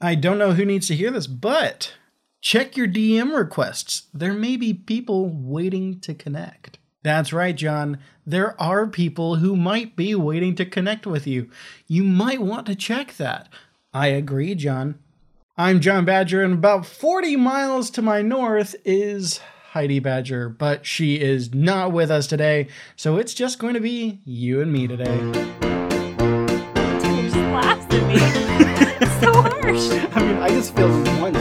I don't know who needs to hear this, but check your DM requests. There may be people waiting to connect. That's right, John. There are people who might be waiting to connect with you. You might want to check that. I agree, John. I'm John Badger, and about 40 miles to my north is Heidi Badger, but she is not with us today, so it's just going to be you and me today. Dude just laughs at me. It's so harsh. I mean, I just failed once.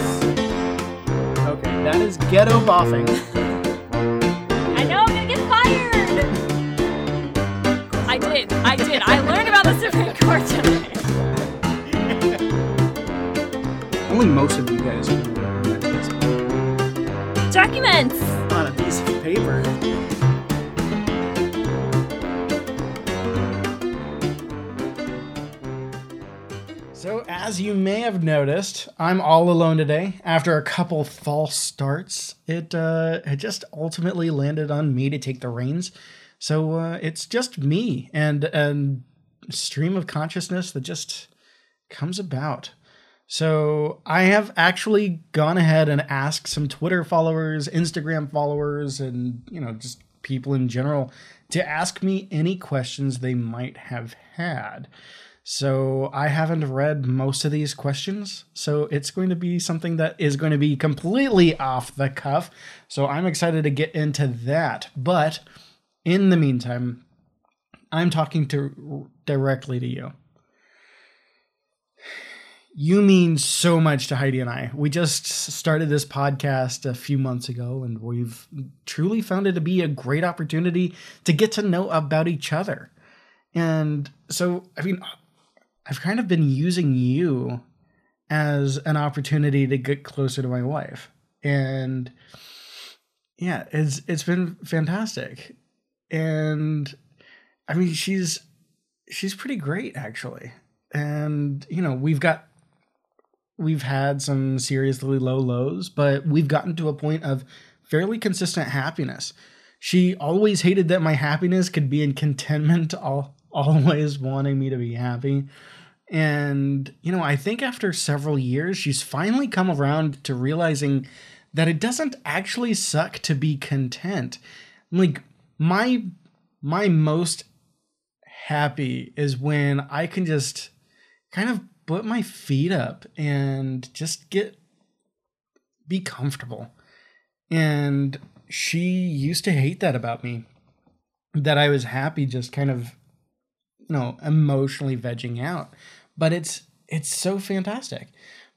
Okay, that is ghetto boffing. I know, I'm gonna get fired! I did. I learned about the Supreme Court today. Only most of you guys can do that. Documents! On a piece of paper. So, as you may have noticed, I'm all alone today. After a couple false starts, it just ultimately landed on me to take the reins. So, it's just me and a stream of consciousness that just comes about. So I have actually gone ahead and asked some Twitter followers, Instagram followers, and, you know, just people in general to ask me any questions they might have had. So I haven't read most of these questions. So it's going to be something that is going to be completely off the cuff. So I'm excited to get into that. But in the meantime, I'm talking directly to you. You mean so much to Heidi and I. We just started this podcast a few months ago, and we've truly found it to be a great opportunity to get to know about each other. And so, I mean, I've kind of been using you as an opportunity to get closer to my wife. And yeah, it's been fantastic. And I mean, she's pretty great, actually. And, you know, we've had some seriously low lows, but we've gotten to a point of fairly consistent happiness. She always hated that my happiness could be in contentment, always wanting me to be happy. And, you know, I think after several years, she's finally come around to realizing that it doesn't actually suck to be content. Like, my most happy is when I can just kind of put my feet up and just be comfortable. And she used to hate that about me, that I was happy just kind of, you know, emotionally vegging out. But it's so fantastic.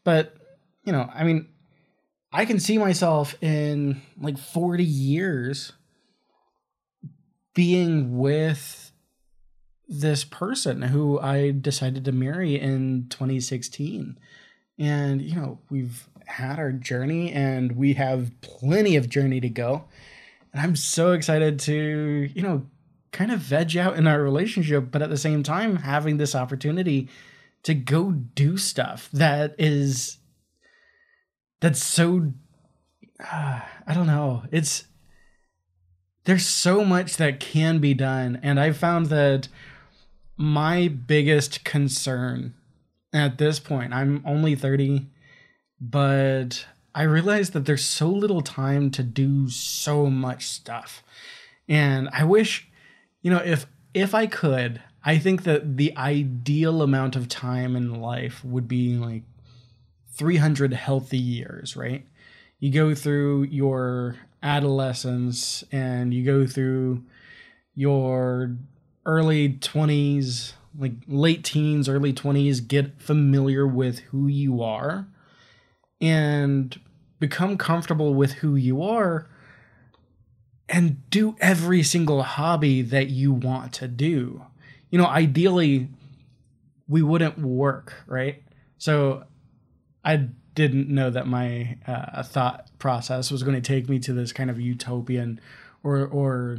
But, you know, I mean, I can see myself in like 40 years being with this person who I decided to marry in 2016. And, you know, we've had our journey and we have plenty of journey to go. And I'm so excited to, you know, kind of veg out in our relationship, but at the same time, having this opportunity to go do stuff that's so, I don't know. There's so much that can be done. And I found that my biggest concern at this point, I'm only 30, but I realized that there's so little time to do so much stuff. And I wish, you know, if I could, I think that the ideal amount of time in life would be like 300 healthy years, right? You go through your adolescence and you go through your early 20s, like late teens, early 20s, get familiar with who you are and become comfortable with who you are and do every single hobby that you want to do. You know, ideally, we wouldn't work, right? So I didn't know that my thought process was going to take me to this kind of utopian or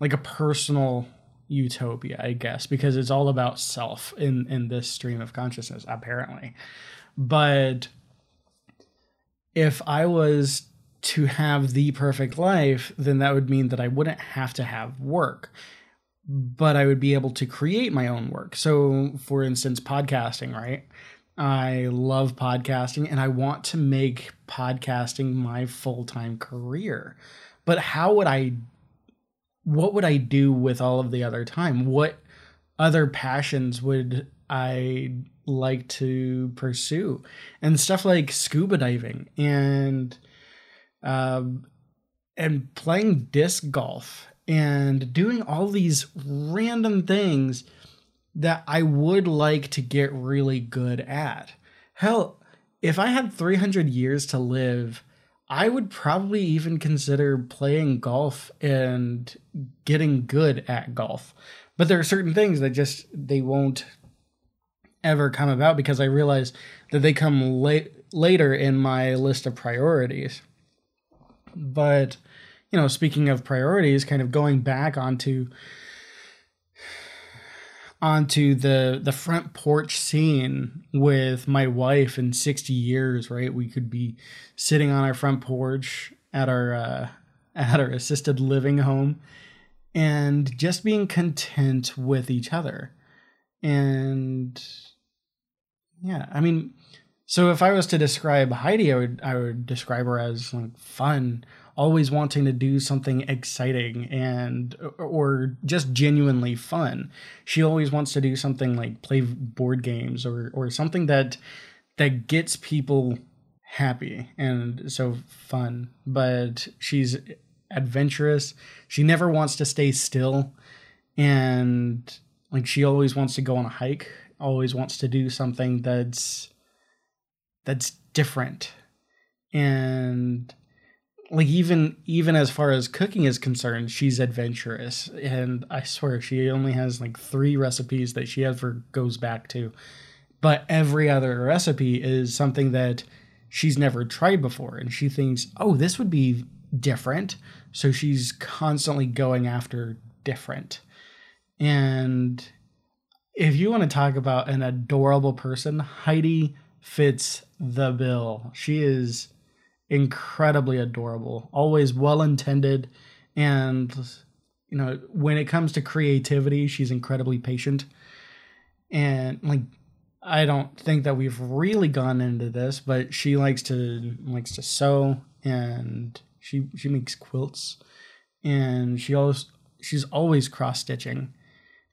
like a personal utopia, I guess, because it's all about self in this stream of consciousness, apparently. But if I was to have the perfect life, then that would mean that I wouldn't have to have work, but I would be able to create my own work. So, for instance, podcasting, right? I love podcasting, and I want to make podcasting my full-time career. But how would I, what would I do with all of the other time? What other passions would I like to pursue? And stuff like scuba diving and playing disc golf and doing all these random things that I would like to get really good at. Hell, if I had 300 years to live, I would probably even consider playing golf and getting good at golf. But there are certain things that just, they won't ever come about because I realize that they come later in my list of priorities. But, you know, speaking of priorities, kind of going back onto the front porch scene with my wife in 60 years, right? We could be sitting on our front porch at our assisted living home and just being content with each other. And yeah, I mean, so if I was to describe Heidi, I would describe her as like fun, always wanting to do something exciting and or just genuinely fun. She always wants to do something like play board games or something that gets people happy and so fun. But she's adventurous. She never wants to stay still. And like she always wants to go on a hike, always wants to do something that's different. And like even as far as cooking is concerned, she's adventurous, and I swear she only has like 3 recipes that she ever goes back to, but every other recipe is something that she's never tried before, and she thinks, oh, this would be different, so she's constantly going after different. And if you want to talk about an adorable person, Heidi fits the bill. She is incredibly adorable, always well-intended, and you know, when it comes to creativity, she's incredibly patient. And like, I don't think that we've really gone into this, but she likes to sew, and she makes quilts, and she's always cross-stitching.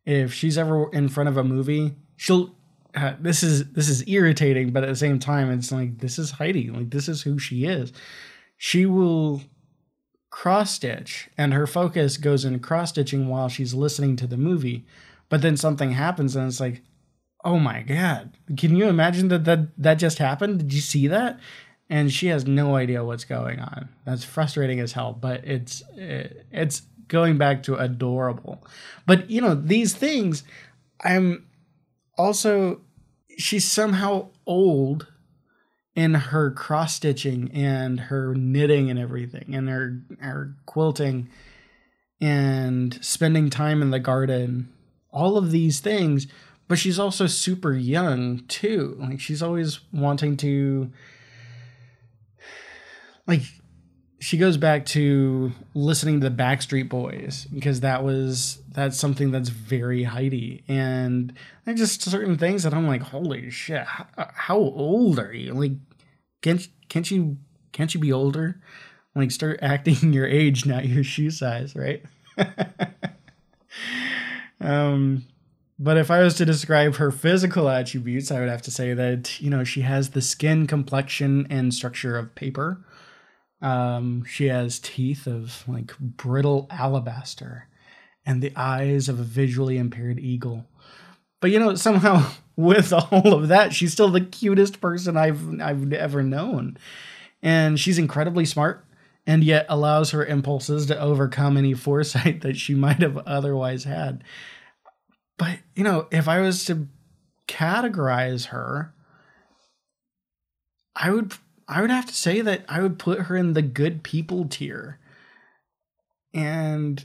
If she's ever in front of a movie, she'll this is irritating, but at the same time, it's like, this is Heidi. Like, this is who she is. She will cross-stitch, and her focus goes into cross-stitching while she's listening to the movie. But then something happens, and it's like, oh my God, can you imagine that just happened? Did you see that? And she has no idea what's going on. That's frustrating as hell, but it's going back to adorable. But, you know, these things, Also, she's somehow old in her cross-stitching and her knitting and everything, and her quilting and spending time in the garden, all of these things. But she's also super young, too. Like, she's always wanting to, like, she goes back to listening to the Backstreet Boys because that's something that's very Heidi. And there's just certain things that I'm like, holy shit, how old are you? Like, can't you be older? Like, start acting your age, not your shoe size, right? But if I was to describe her physical attributes, I would have to say that, you know, she has the skin, complexion, and structure of paper. She has teeth of like brittle alabaster and the eyes of a visually impaired eagle. But you know, somehow with all of that, she's still the cutest person I've ever known. And she's incredibly smart and yet allows her impulses to overcome any foresight that she might have otherwise had. But you know, if I was to categorize her, I would have to say that I would put her in the good people tier. And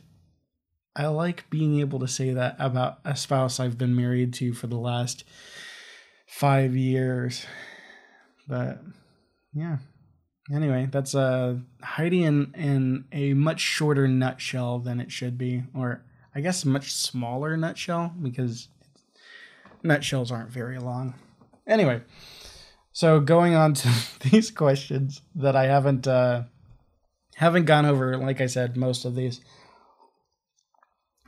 I like being able to say that about a spouse I've been married to for the last 5 years. But yeah. Anyway, that's Heidi in a much shorter nutshell than it should be, or I guess a much smaller nutshell, because nutshells aren't very long. Anyway, so going on to these questions that I haven't gone over, like I said, most of these.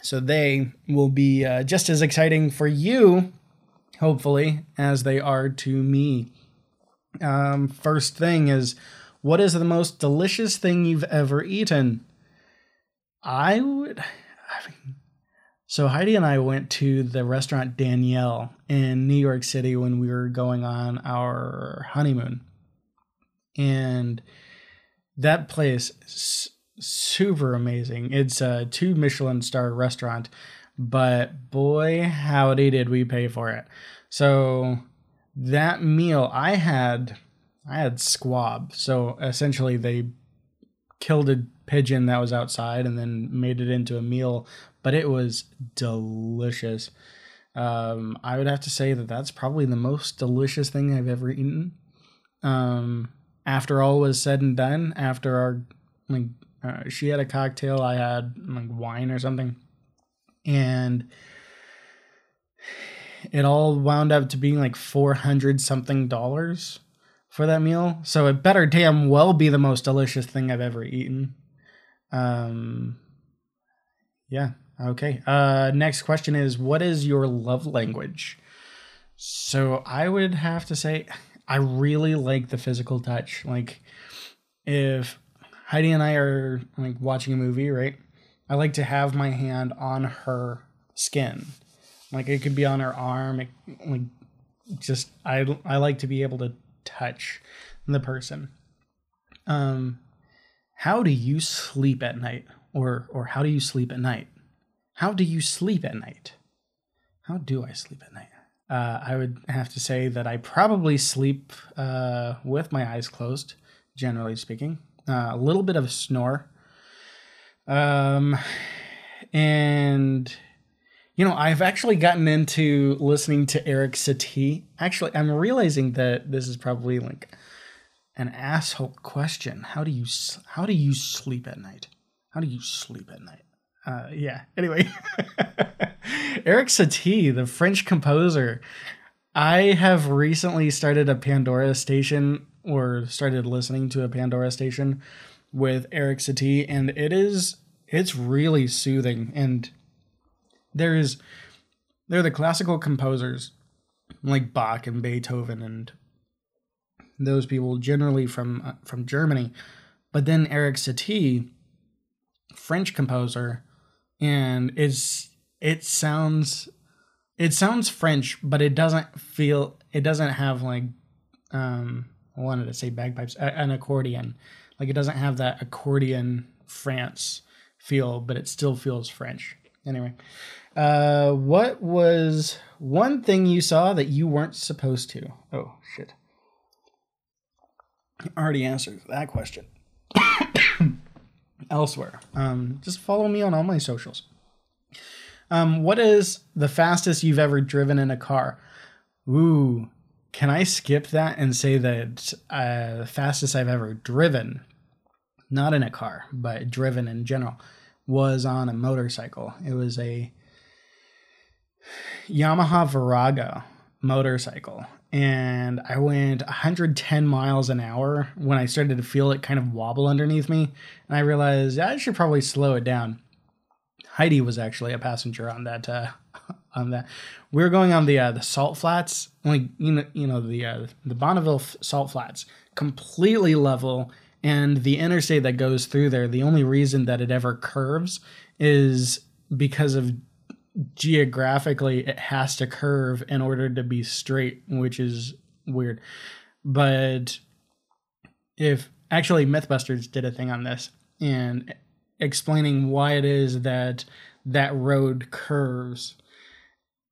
So they will be just as exciting for you, hopefully, as they are to me. First thing is, what is the most delicious thing you've ever eaten? So Heidi and I went to the restaurant Daniel in New York City when we were going on our honeymoon. And that place is super amazing. It's a 2-Michelin-star restaurant, but boy, howdy did we pay for it. So that meal I had squab. So essentially they killed a pigeon that was outside and then made it into a meal, but it was delicious. I would have to say that's probably the most delicious thing I've ever eaten. After all was said and done, after our, she had a cocktail, I had wine or something, and it all wound up to being $400-something for that meal. So it better damn well be the most delicious thing I've ever eaten. Yeah. Okay. Next question is, what is your love language? So I would have to say I really like the physical touch. If Heidi and I are watching a movie, right? I like to have my hand on her skin. It could be on her arm. I like to be able to touch the person. How do you sleep at night? Or how do you sleep at night? How do you sleep at night? How do I sleep at night? I would have to say that I probably sleep with my eyes closed, generally speaking. A little bit of a snore. And, I've actually gotten into listening to Eric Satie. Actually, I'm realizing that this is probably an asshole question. How do you sleep at night? How do you sleep at night? Yeah. Anyway, Eric Satie, the French composer. I have recently started listening to a Pandora station with Eric Satie, and it's really soothing. And there are the classical composers like Bach and Beethoven and those people generally from Germany, but then Eric Satie, French composer, and it sounds French, but it doesn't have I wanted to say bagpipes, an accordion. It doesn't have that accordion France feel, but it still feels French. Anyway, what was one thing you saw that you weren't supposed to? Oh, shit. I already answered that question. Elsewhere. Just follow me on all my socials. What is the fastest you've ever driven in a car? Ooh. Can I skip that and say that the fastest I've ever driven, not in a car, but driven in general, was on a motorcycle. It was a Yamaha Virago motorcycle, and I went 110 miles an hour when I started to feel it kind of wobble underneath me, and I realized I should probably slow it down. Heidi was actually a passenger on that on that. We were going on the Salt Flats, the Bonneville Salt Flats, completely level, and the interstate that goes through there, the only reason that it ever curves is because of geographically it has to curve in order to be straight, which is weird. But Mythbusters did a thing on this and explaining why it is that road curves.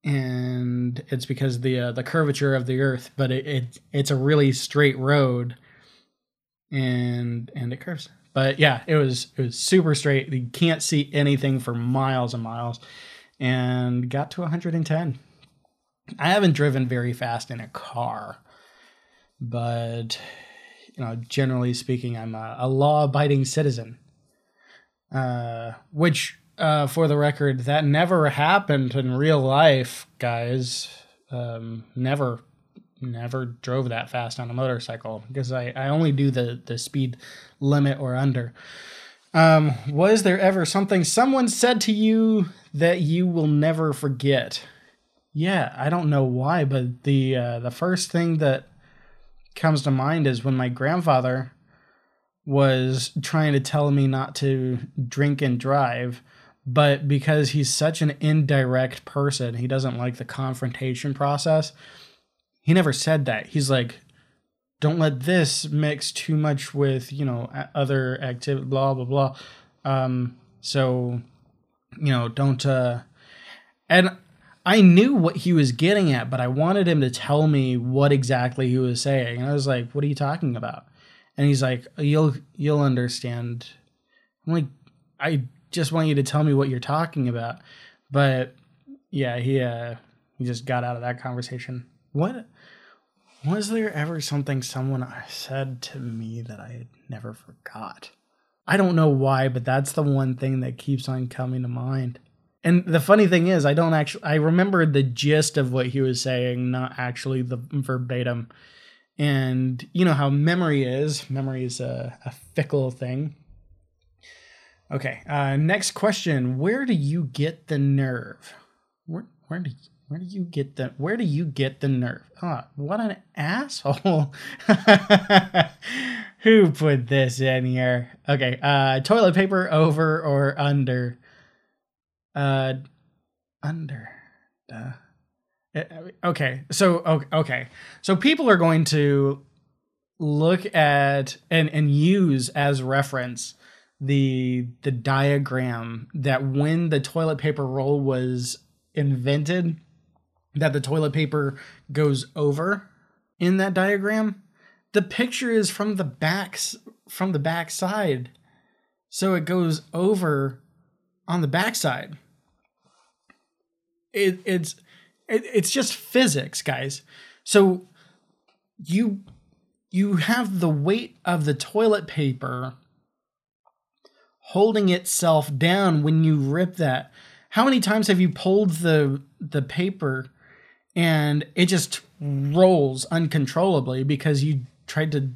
And it's because the curvature of the earth, but it's a really straight road, and it curves. But yeah, it was super straight. You can't see anything for miles and miles, and got to 110. I haven't driven very fast in a car, but generally speaking, I'm a law-abiding citizen. Which. For the record, that never happened in real life, guys. Never never drove that fast on a motorcycle because I only do the speed limit or under. Was there ever something someone said to you that you will never forget? Yeah, I don't know why, but the first thing that comes to mind is when my grandfather was trying to tell me not to drink and drive, but because he's such an indirect person, he doesn't like the confrontation process. He never said that. He's like, don't let this mix too much with, you know, other activity, blah, blah, blah. So, you know, don't, and I knew what he was getting at, but I wanted him to tell me what exactly he was saying. And I was like, what are you talking about? And he's like, you'll understand. I'm like, I just want you to tell me what you're talking about. But yeah, he just got out of that conversation. What was there ever something someone said to me that I never forgot? I don't know why, but that's the one thing that keeps on coming to mind. And the funny thing is, I remember the gist of what he was saying, not actually the verbatim. And you know how memory is. Memory is a fickle thing. Okay. Next question. Where do you get the nerve? Where do you get the nerve? Oh, what an asshole. Who put this in here? Okay. Toilet paper over or under? Under. Duh. Okay. So people are going to look at and use as reference the diagram that when the toilet paper roll was invented, that the toilet paper goes over in that diagram. The picture is from the back side. So it goes over on the back side. It's just physics, guys. So you have the weight of the toilet paper holding itself down when you rip that. How many times have you pulled the paper and it just rolls uncontrollably because you tried to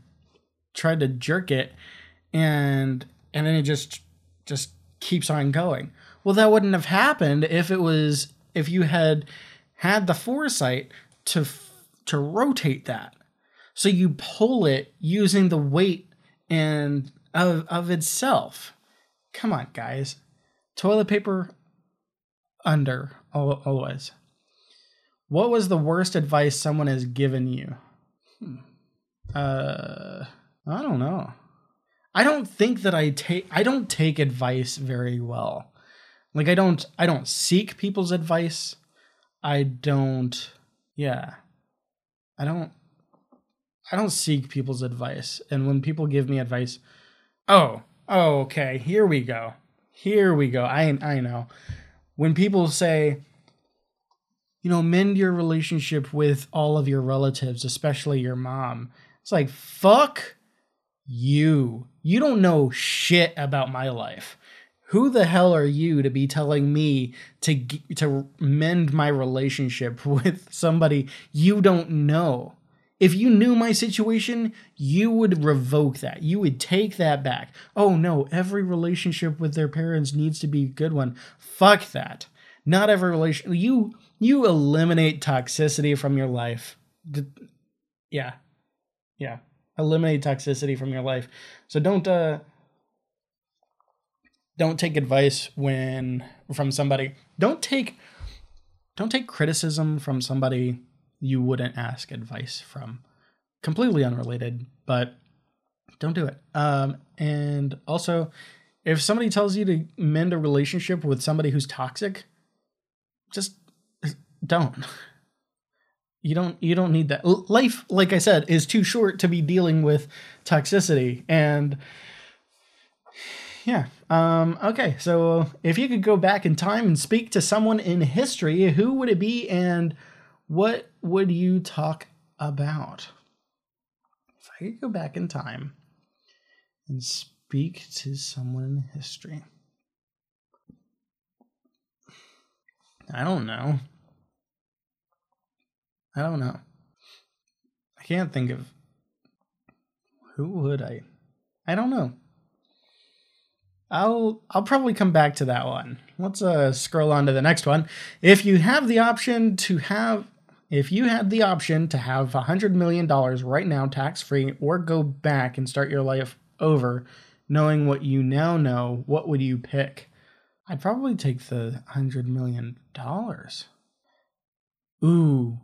jerk it and then it just keeps on going? Well, that wouldn't have happened if you had the foresight to rotate that. So you pull it using the weight and of itself. Come on, guys. Toilet paper under, always. What was the worst advice someone has given you? I don't know. I don't think that I don't take advice very well. Like I don't seek people's advice. I don't seek people's advice. And when people give me advice, oh, okay, here we go. I know. When people say, you know, mend your relationship with all of your relatives, especially your mom. It's like, fuck you. You don't know shit about my life. Who the hell are you to be telling me to mend my relationship with somebody you don't know? If you knew my situation, you would revoke that. You would take that back. Oh, no, every relationship with their parents needs to be a good one. Fuck that. Not every relation. You eliminate toxicity from your life. Yeah. Eliminate toxicity from your life. So don't take advice from somebody. Don't take criticism from somebody you wouldn't ask advice from. Completely unrelated, but don't do it. And also, if somebody tells you to mend a relationship with somebody who's toxic, just don't. You don't need that. Life, like I said, is too short to be dealing with toxicity. And yeah. Okay. So if you could go back in time and speak to someone in history, who would it be and what would you talk about? If I could go back in time and speak to someone in history. I don't know. can't think of... Who would I? I don't know. I'll probably come back to that one. Let's scroll on to the next one. If you had the option to have $100 million right now, tax-free, or go back and start your life over, knowing what you now know, what would you pick? I'd probably take the $100 million. Ooh.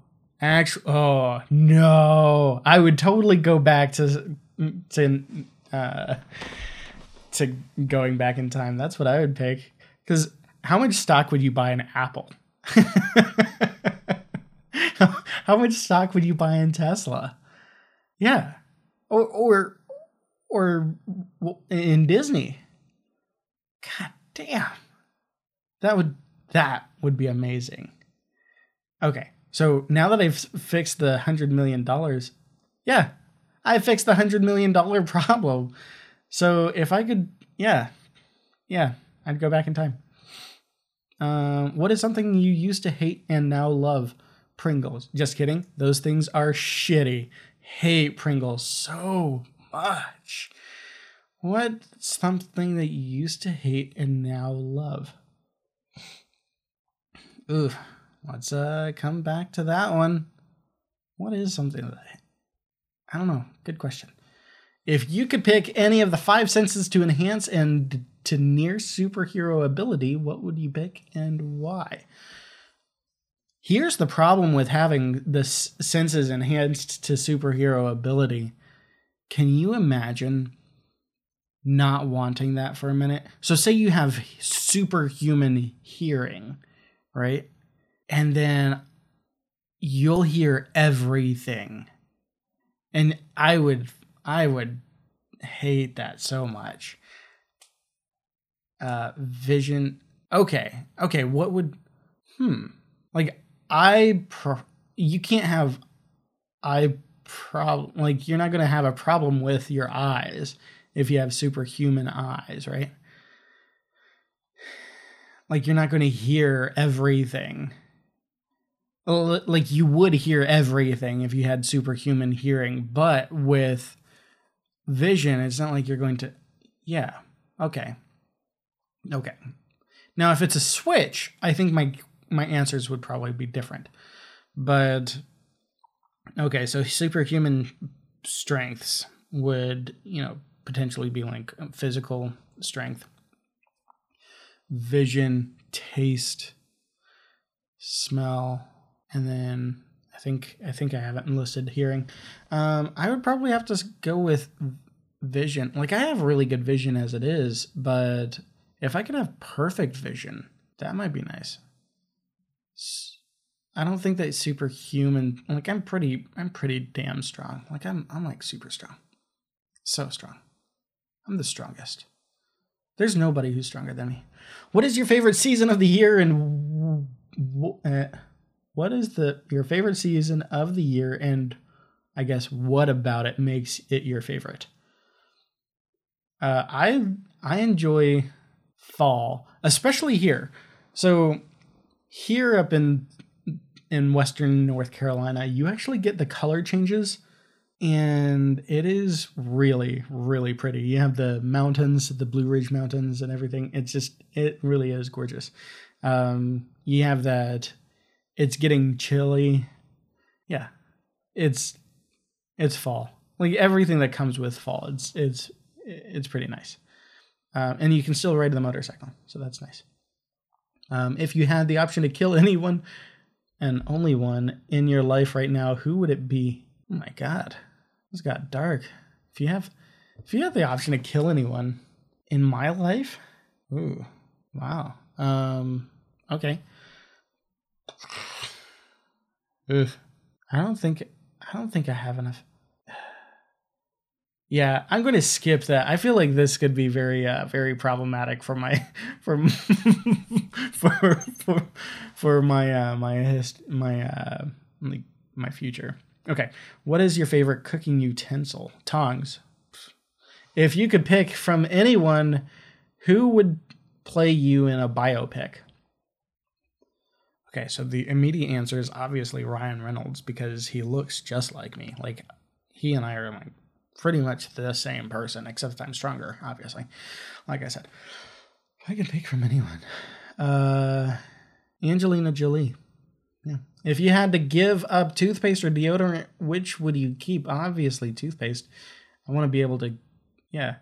Oh, no. I would totally go back to going back in time. That's what I would pick. Because how much stock would you buy in Apple? How much stock would you buy in Tesla? Yeah. Or in Disney. God damn. That would be amazing. Okay. So now that I've fixed the $100 million, yeah, I fixed the $100 million problem. So if I could, yeah, I'd go back in time. What is something you used to hate and now love? Pringles. Just kidding. Those things are shitty. Hate Pringles so much. What's something that you used to hate and now love? Ooh, let's come back to that one. What is something that I don't know? Good question. If you could pick any of the five senses to enhance and to near superhero ability, what would you pick and why? Here's the problem with having the senses enhanced to superhero ability. Can you imagine not wanting that for a minute? So say you have superhuman hearing, right? And then you'll hear everything. And I would hate that so much. Vision. Okay. What would, like, you can't have eye problem. Like, you're not going to have a problem with your eyes if you have superhuman eyes, right? Like, you're not going to hear everything. Like, you would hear everything if you had superhuman hearing, but with vision, it's not like you're going to... Yeah. Okay. Now, if it's a switch, I think my answers would probably be different. But, okay, so superhuman strengths would, potentially be like physical strength, vision, taste, smell, and then I think I haven't enlisted hearing. I would probably have to go with vision. Like, I have really good vision as it is, but if I could have perfect vision, that might be nice. I don't think that superhuman, like, I'm pretty damn strong. Like, I'm like super strong. So strong. I'm the strongest. There's nobody who's stronger than me. What is your favorite season of the year and what is your favorite season of the year, and I guess what about it makes it your favorite? I enjoy fall, especially here. So here up in Western North Carolina, you actually get the color changes, and it is really, really pretty. You have the mountains, the Blue Ridge Mountains and everything. It really is gorgeous. You have that. It's getting chilly. Yeah, it's fall. Like, everything that comes with fall, it's pretty nice. And you can still ride the motorcycle, so that's nice. If you had the option to kill anyone and only one in your life right now, who would it be? Oh my God, this got dark. If you have the option to kill anyone in my life, ooh, wow. Okay. Ugh. I don't think I have enough. Yeah, I'm going to skip that. I feel like this could be very, very problematic for my, my future. Okay, what is your favorite cooking utensil? Tongs. If you could pick from anyone, who would play you in a biopic? Okay, so the immediate answer is obviously Ryan Reynolds, because he looks just like me. Like, he and I are like pretty much the same person, except I'm stronger, obviously. Like I said, I can pick from anyone. Angelina Jolie. Yeah. If you had to give up toothpaste or deodorant, which would you keep? Obviously toothpaste. I want to be able to, yeah,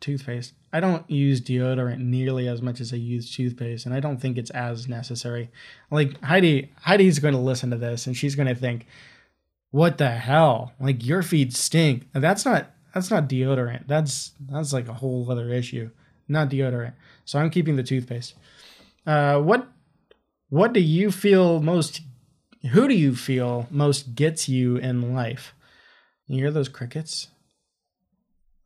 toothpaste. I don't use deodorant nearly as much as I use toothpaste, and I don't think it's as necessary. Like, Heidi's going to listen to this, and she's going to think, what the hell? Like, your feet stink. That's not deodorant. That's like a whole other issue. Not deodorant. So I'm keeping the toothpaste. What do you feel most? Who do you feel most gets you in life? You hear those crickets?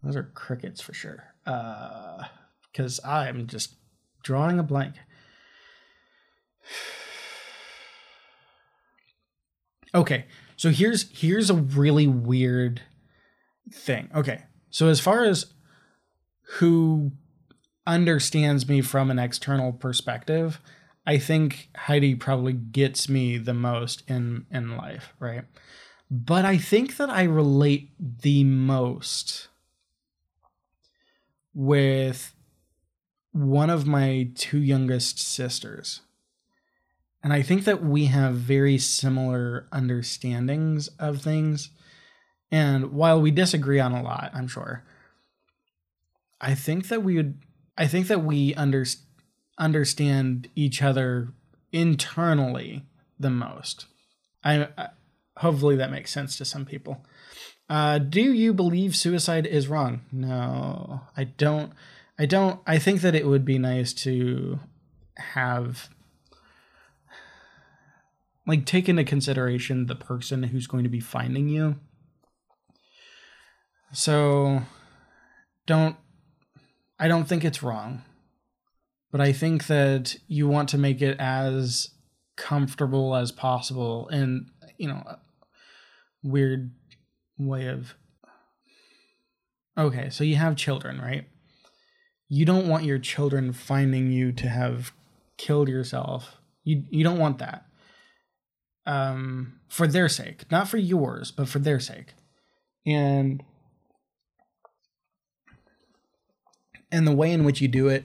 Those are crickets for sure. Because I'm just drawing a blank. Okay, so here's a really weird thing. Okay, so as far as who understands me from an external perspective, I think Heidi probably gets me the most in life, right? But I think that I relate the most with one of my two youngest sisters. And I think that we have very similar understandings of things. And while we disagree on a lot, I'm sure, I think that we understand each other internally the most. I hopefully that makes sense to some people. Do you believe suicide is wrong? No, I don't. I think that it would be nice to have, like, take into consideration the person who's going to be finding you. So I don't think it's wrong, but I think that you want to make it as comfortable as possible in, you know, a weird way of... Okay, so you have children, right? You don't want your children finding you to have killed yourself. You don't want that. For their sake. Not for yours, but for their sake. And the way in which you do it,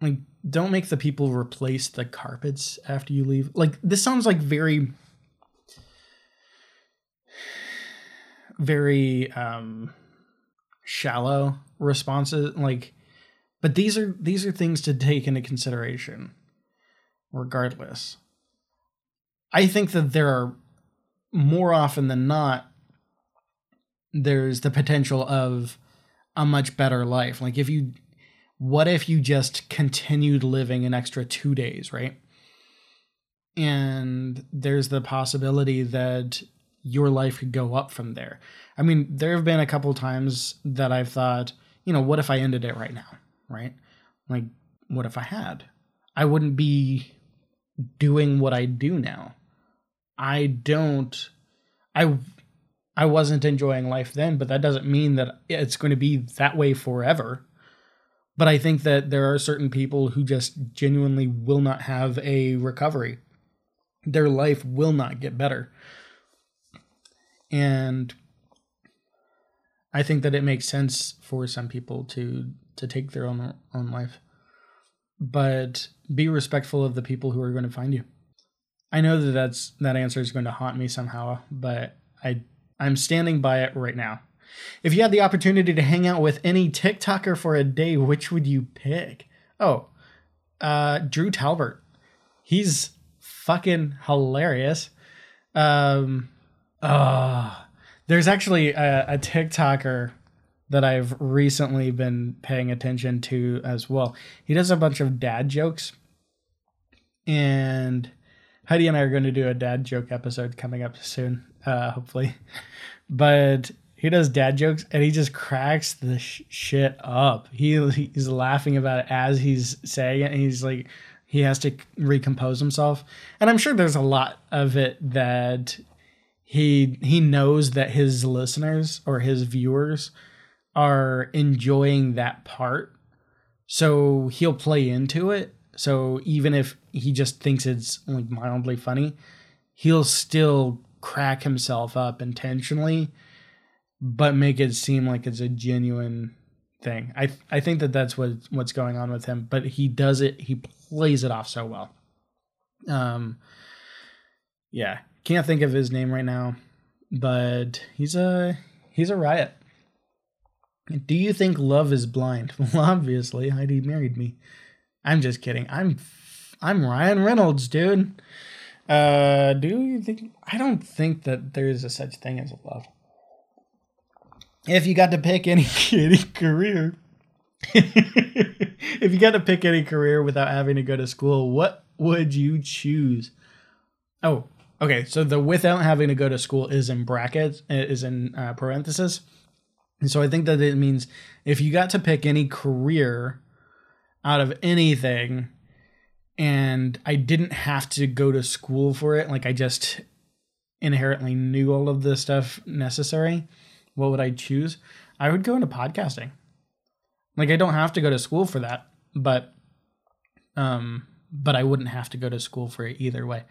like, don't make the people replace the carpets after you leave. Like, this sounds like very, very shallow responses. Like, but these are things to take into consideration, regardless. I think that there are, more often than not, there's the potential of a much better life. Like, what if you just continued living an extra 2 days, right? And there's the possibility that your life could go up from there. I mean, there have been a couple times that I've thought, you know, what if I ended it right now, right? Like, what if I had? I wouldn't be doing what I do now. I wasn't enjoying life then, but that doesn't mean that it's going to be that way forever. But I think that there are certain people who just genuinely will not have a recovery. Their life will not get better. And I think that it makes sense for some people to take their own life. But be respectful of the people who are going to find you. I know that that answer is going to haunt me somehow, but I'm standing by it right now. If you had the opportunity to hang out with any TikToker for a day, which would you pick? Oh, Drew Talbert. He's fucking hilarious. There's actually a TikToker that I've recently been paying attention to as well. He does a bunch of dad jokes. And Heidi and I are going to do a dad joke episode coming up soon, hopefully. But... he does dad jokes, and he just cracks the shit up. He's laughing about it as he's saying it, and he's like, he has to recompose himself. And I'm sure there's a lot of it that he knows that his listeners or his viewers are enjoying that part, so he'll play into it So even if he just thinks it's like mildly funny, he'll still crack himself up intentionally, but make it seem like it's a genuine thing. I think that that's what's going on with him, but he does it. He plays it off so well. Yeah, can't think of his name right now, but he's a riot. Do you think love is blind? Well, obviously, Heidi married me. I'm just kidding. I'm Ryan Reynolds, dude. Do you think? I don't think that there is a such thing as love. If you got to pick any career, if you got to pick any career without having to go to school, what would you choose? Oh, okay. So the without having to go to school is in brackets, is in parentheses. And so I think that it means if you got to pick any career out of anything and I didn't have to go to school for it, like I just inherently knew all of the stuff necessary, what would I choose? I would go into podcasting. Like I don't have to go to school for that, but I wouldn't have to go to school for it either way.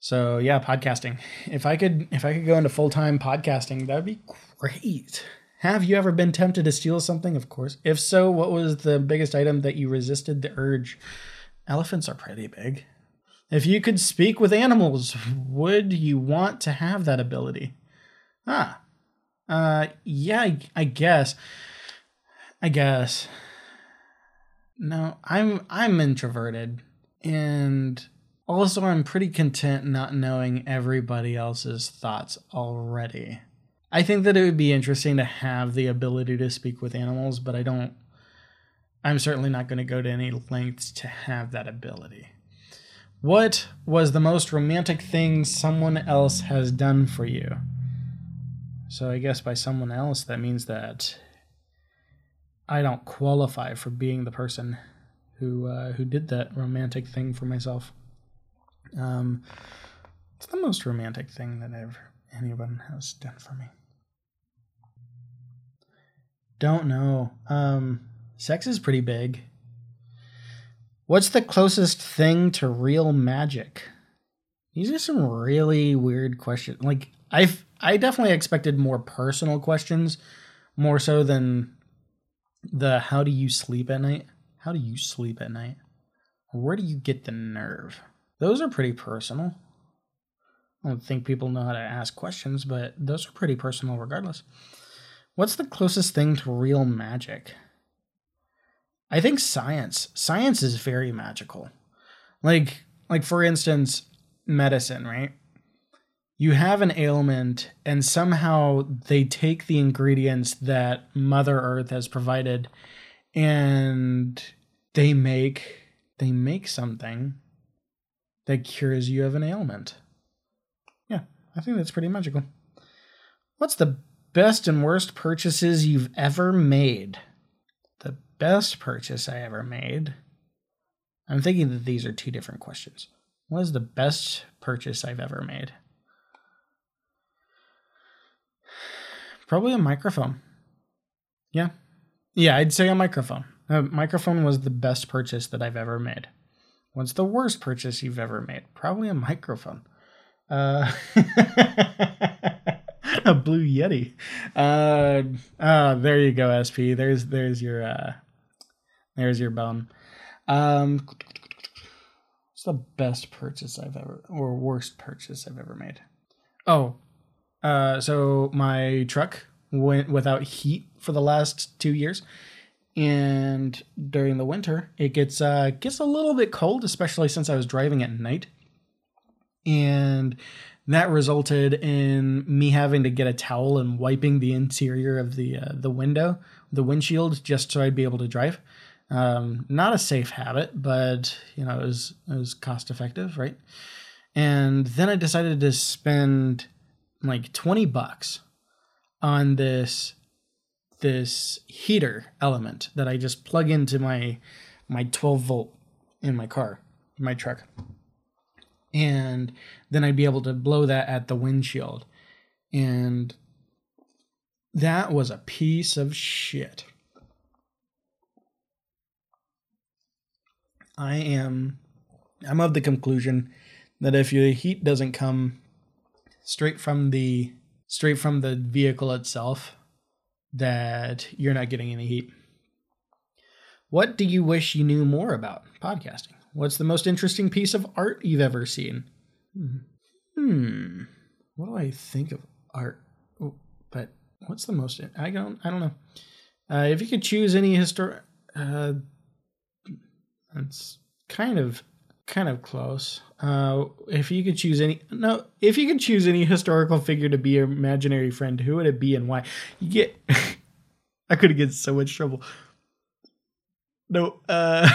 So yeah, podcasting. If I could go into full-time podcasting, that'd be great. Have you ever been tempted to steal something? Of course. If so, what was the biggest item that you resisted the urge? Elephants are pretty big. If you could speak with animals, would you want to have that ability? Yeah, I guess. No, I'm introverted, and also I'm pretty content not knowing everybody else's thoughts already. I think that it would be interesting to have the ability to speak with animals, but I'm certainly not going to go to any lengths to have that ability. What was the most romantic thing someone else has done for you? So I guess by someone else, that means that I don't qualify for being the person who did that romantic thing for myself. It's the most romantic thing that anyone has done for me. Don't know. Sex is pretty big. What's the closest thing to real magic? These are some really weird questions. Like I definitely expected more personal questions, more so than the how do you sleep at night? How do you sleep at night? Where do you get the nerve? Those are pretty personal. I don't think people know how to ask questions, but those are pretty personal regardless. What's the closest thing to real magic? I think science. Science is very magical. Like for instance, medicine, right? You have an ailment and somehow they take the ingredients that Mother Earth has provided and they make something that cures you of an ailment. Yeah, I think that's pretty magical. What's the best and worst purchases you've ever made? The best purchase I ever made? I'm thinking that these are two different questions. What is the best purchase I've ever made? Probably a microphone. Yeah. Yeah, I'd say a microphone. A microphone was the best purchase that I've ever made. What's the worst purchase you've ever made? Probably a microphone. A Blue Yeti. There you go, SP. There's your bone. It's the best purchase worst purchase I've ever made. Oh, so my truck went without heat for the last 2 years, and during the winter it gets a little bit cold, especially since I was driving at night. And that resulted in me having to get a towel and wiping the interior of the window, the windshield, just so I'd be able to drive. Not a safe habit, but you know it was cost effective, right? And then I decided to spend like $20 on this heater element that I just plug into my 12 volt in my car, my truck. And then I'd be able to blow that at the windshield. And that was a piece of shit. I'm of the conclusion that if your heat doesn't come straight from the vehicle itself, that you're not getting any heat. What do you wish you knew more about podcasting? What's the most interesting piece of art you've ever seen? What do I think of art? Oh, but what's the most? I don't know. If you could choose any historic, that's kind of close. If you could choose any historical figure to be your imaginary friend, who would it be and why? I could get so much trouble. No, no,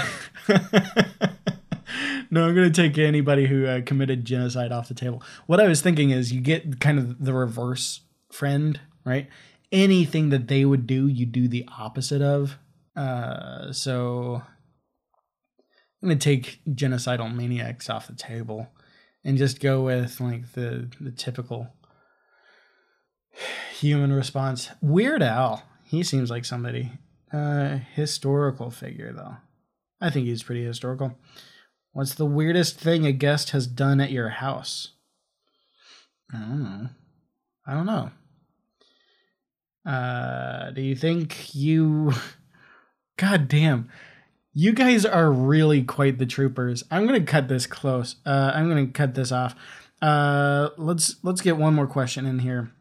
I'm going to take anybody who committed genocide off the table. What I was thinking is you get kind of the reverse friend, right? Anything that they would do, you do the opposite of. So I'm going to take genocidal maniacs off the table and just go with like the typical human response. Weird Al, he seems like somebody. Historical figure, though. I think he's pretty historical. What's the weirdest thing a guest has done at your house? I don't know. Do you think you... God damn. You guys are really quite the troopers. I'm going to cut this close. I'm going to cut this off. Let's get one more question in here.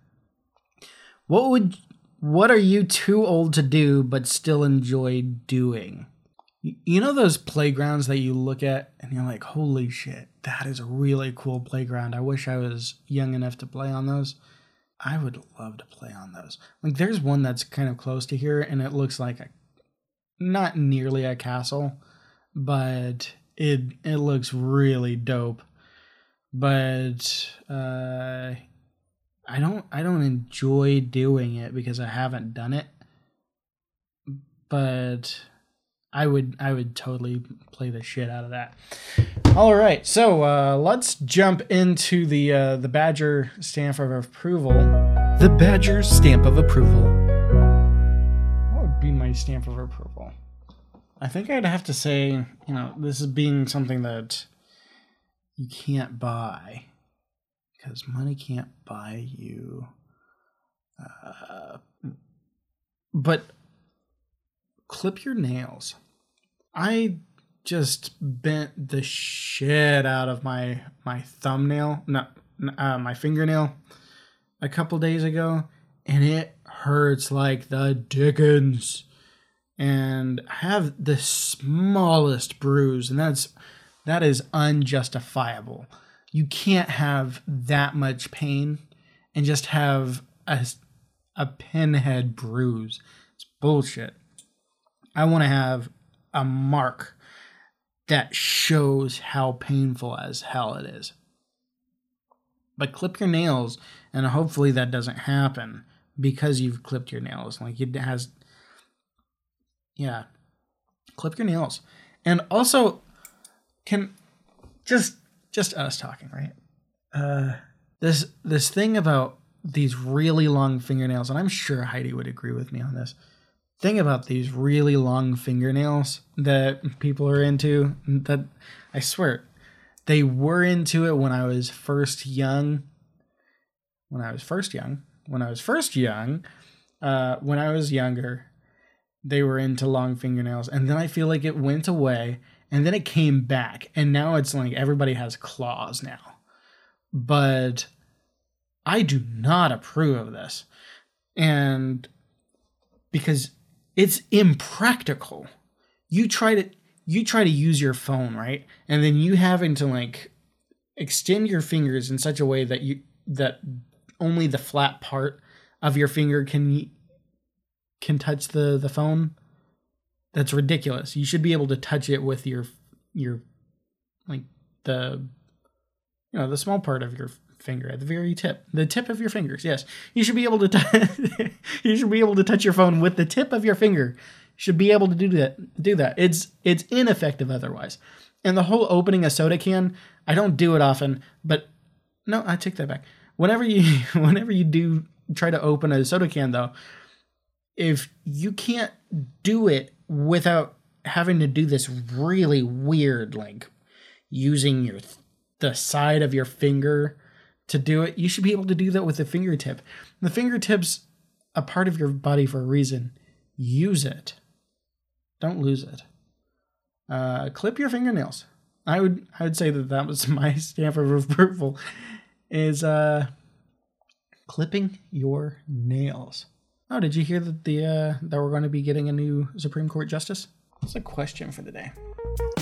What are you too old to do but still enjoy doing? You know those playgrounds that you look at and you're like, holy shit, that is a really cool playground. I wish I was young enough to play on those. I would love to play on those. Like there's one that's kind of close to here and it looks like not nearly a castle, but it looks really dope. But I don't enjoy doing it because I haven't done it, but I would totally play the shit out of that. All right, so let's jump into the Badger stamp of approval. The Badger stamp of approval. What would be my stamp of approval? I think I'd have to say, you know, this is being something that you can't buy. Because money can't buy you. But clip your nails. I just bent the shit out of my thumbnail. No, my fingernail a couple days ago. And it hurts like the dickens. And I have the smallest bruise. And that is unjustifiable. You can't have that much pain and just have a pinhead bruise. It's bullshit. I want to have a mark that shows how painful as hell it is. But clip your nails, and hopefully that doesn't happen because you've clipped your nails. Like it has, yeah. Clip your nails, and also can just. Just us talking, right? This thing about these really long fingernails, and I'm sure Heidi would agree with me on this, thing about these really long fingernails that people are into, that I swear, they were into it when I was first young. When I was younger, they were into long fingernails. And then I feel like it went away. And then it came back, and now it's like everybody has claws now. But I do not approve of this. And because it's impractical. You try to use your phone, right? And then you having to like extend your fingers in such a way that that only the flat part of your finger can touch the phone. That's ridiculous. You should be able to touch it with your like the, you know, the small part of your finger at the very tip, the tip of your fingers. Yes, you should be able to you should be able to touch your phone with the tip of your finger. You should be able to do that. It's ineffective otherwise. And the whole opening a soda can, I don't do it often, but no, I take that back. Whenever you do try to open a soda can though, if you can't do it without having to do this really weird, like, using your the side of your finger to do it. You should be able to do that with the fingertip. The fingertip's a part of your body for a reason. Use it. Don't lose it. Clip your fingernails. I would say that was my stamp of approval, is clipping your nails. Oh, did you hear that that we're going to be getting a new Supreme Court justice? That's a question for the day.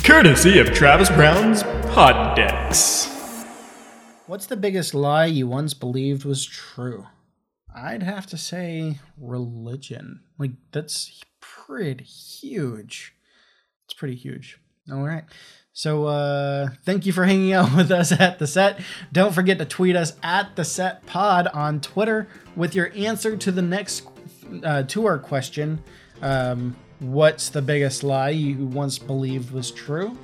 Courtesy of Travis Brown's Poddex. What's the biggest lie you once believed was true? I'd have to say religion. Like, that's pretty huge. It's pretty huge. All right. So thank you for hanging out with us at The Set. Don't forget to tweet us at The Set Pod on Twitter with your answer to the next to our question. What's the biggest lie you once believed was true?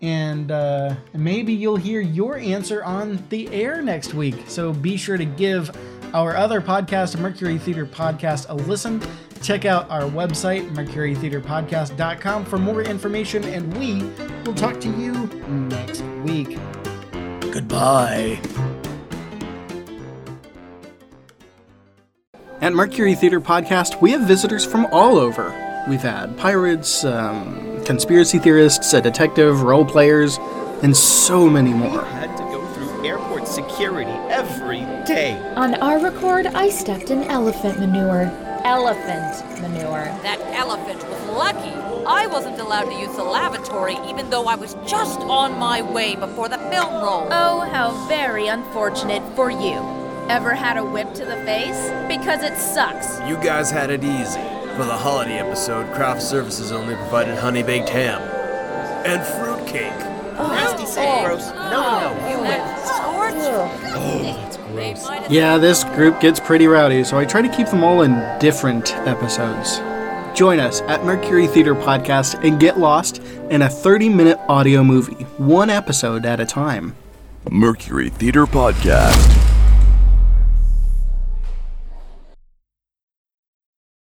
And maybe you'll hear your answer on the air next week. So be sure to give our other podcast, Mercury Theater Podcast, a listen. Check out our website, mercurytheaterpodcast.com, for more information, and we will talk to you next week. Goodbye. At Mercury Theater Podcast, we have visitors from all over. We've had pirates, conspiracy theorists, a detective, role players, and so many more. We had to go through airport security every day. On our record, I stepped in elephant manure. Elephant manure. That elephant was lucky. I wasn't allowed to use the lavatory, even though I was just on my way before the film rolled. Oh, how very unfortunate for you. Ever had a whip to the face? Because it sucks. You guys had it easy. For the holiday episode, craft services only provided honey-baked ham. And fruitcake. Oh, nasty, so gross. No. You went scorched. Oh. Yeah, this group gets pretty rowdy, so I try to keep them all in different episodes. Join us at Mercury Theater Podcast and get lost in a 30-minute audio movie, one episode at a time. Mercury Theater Podcast.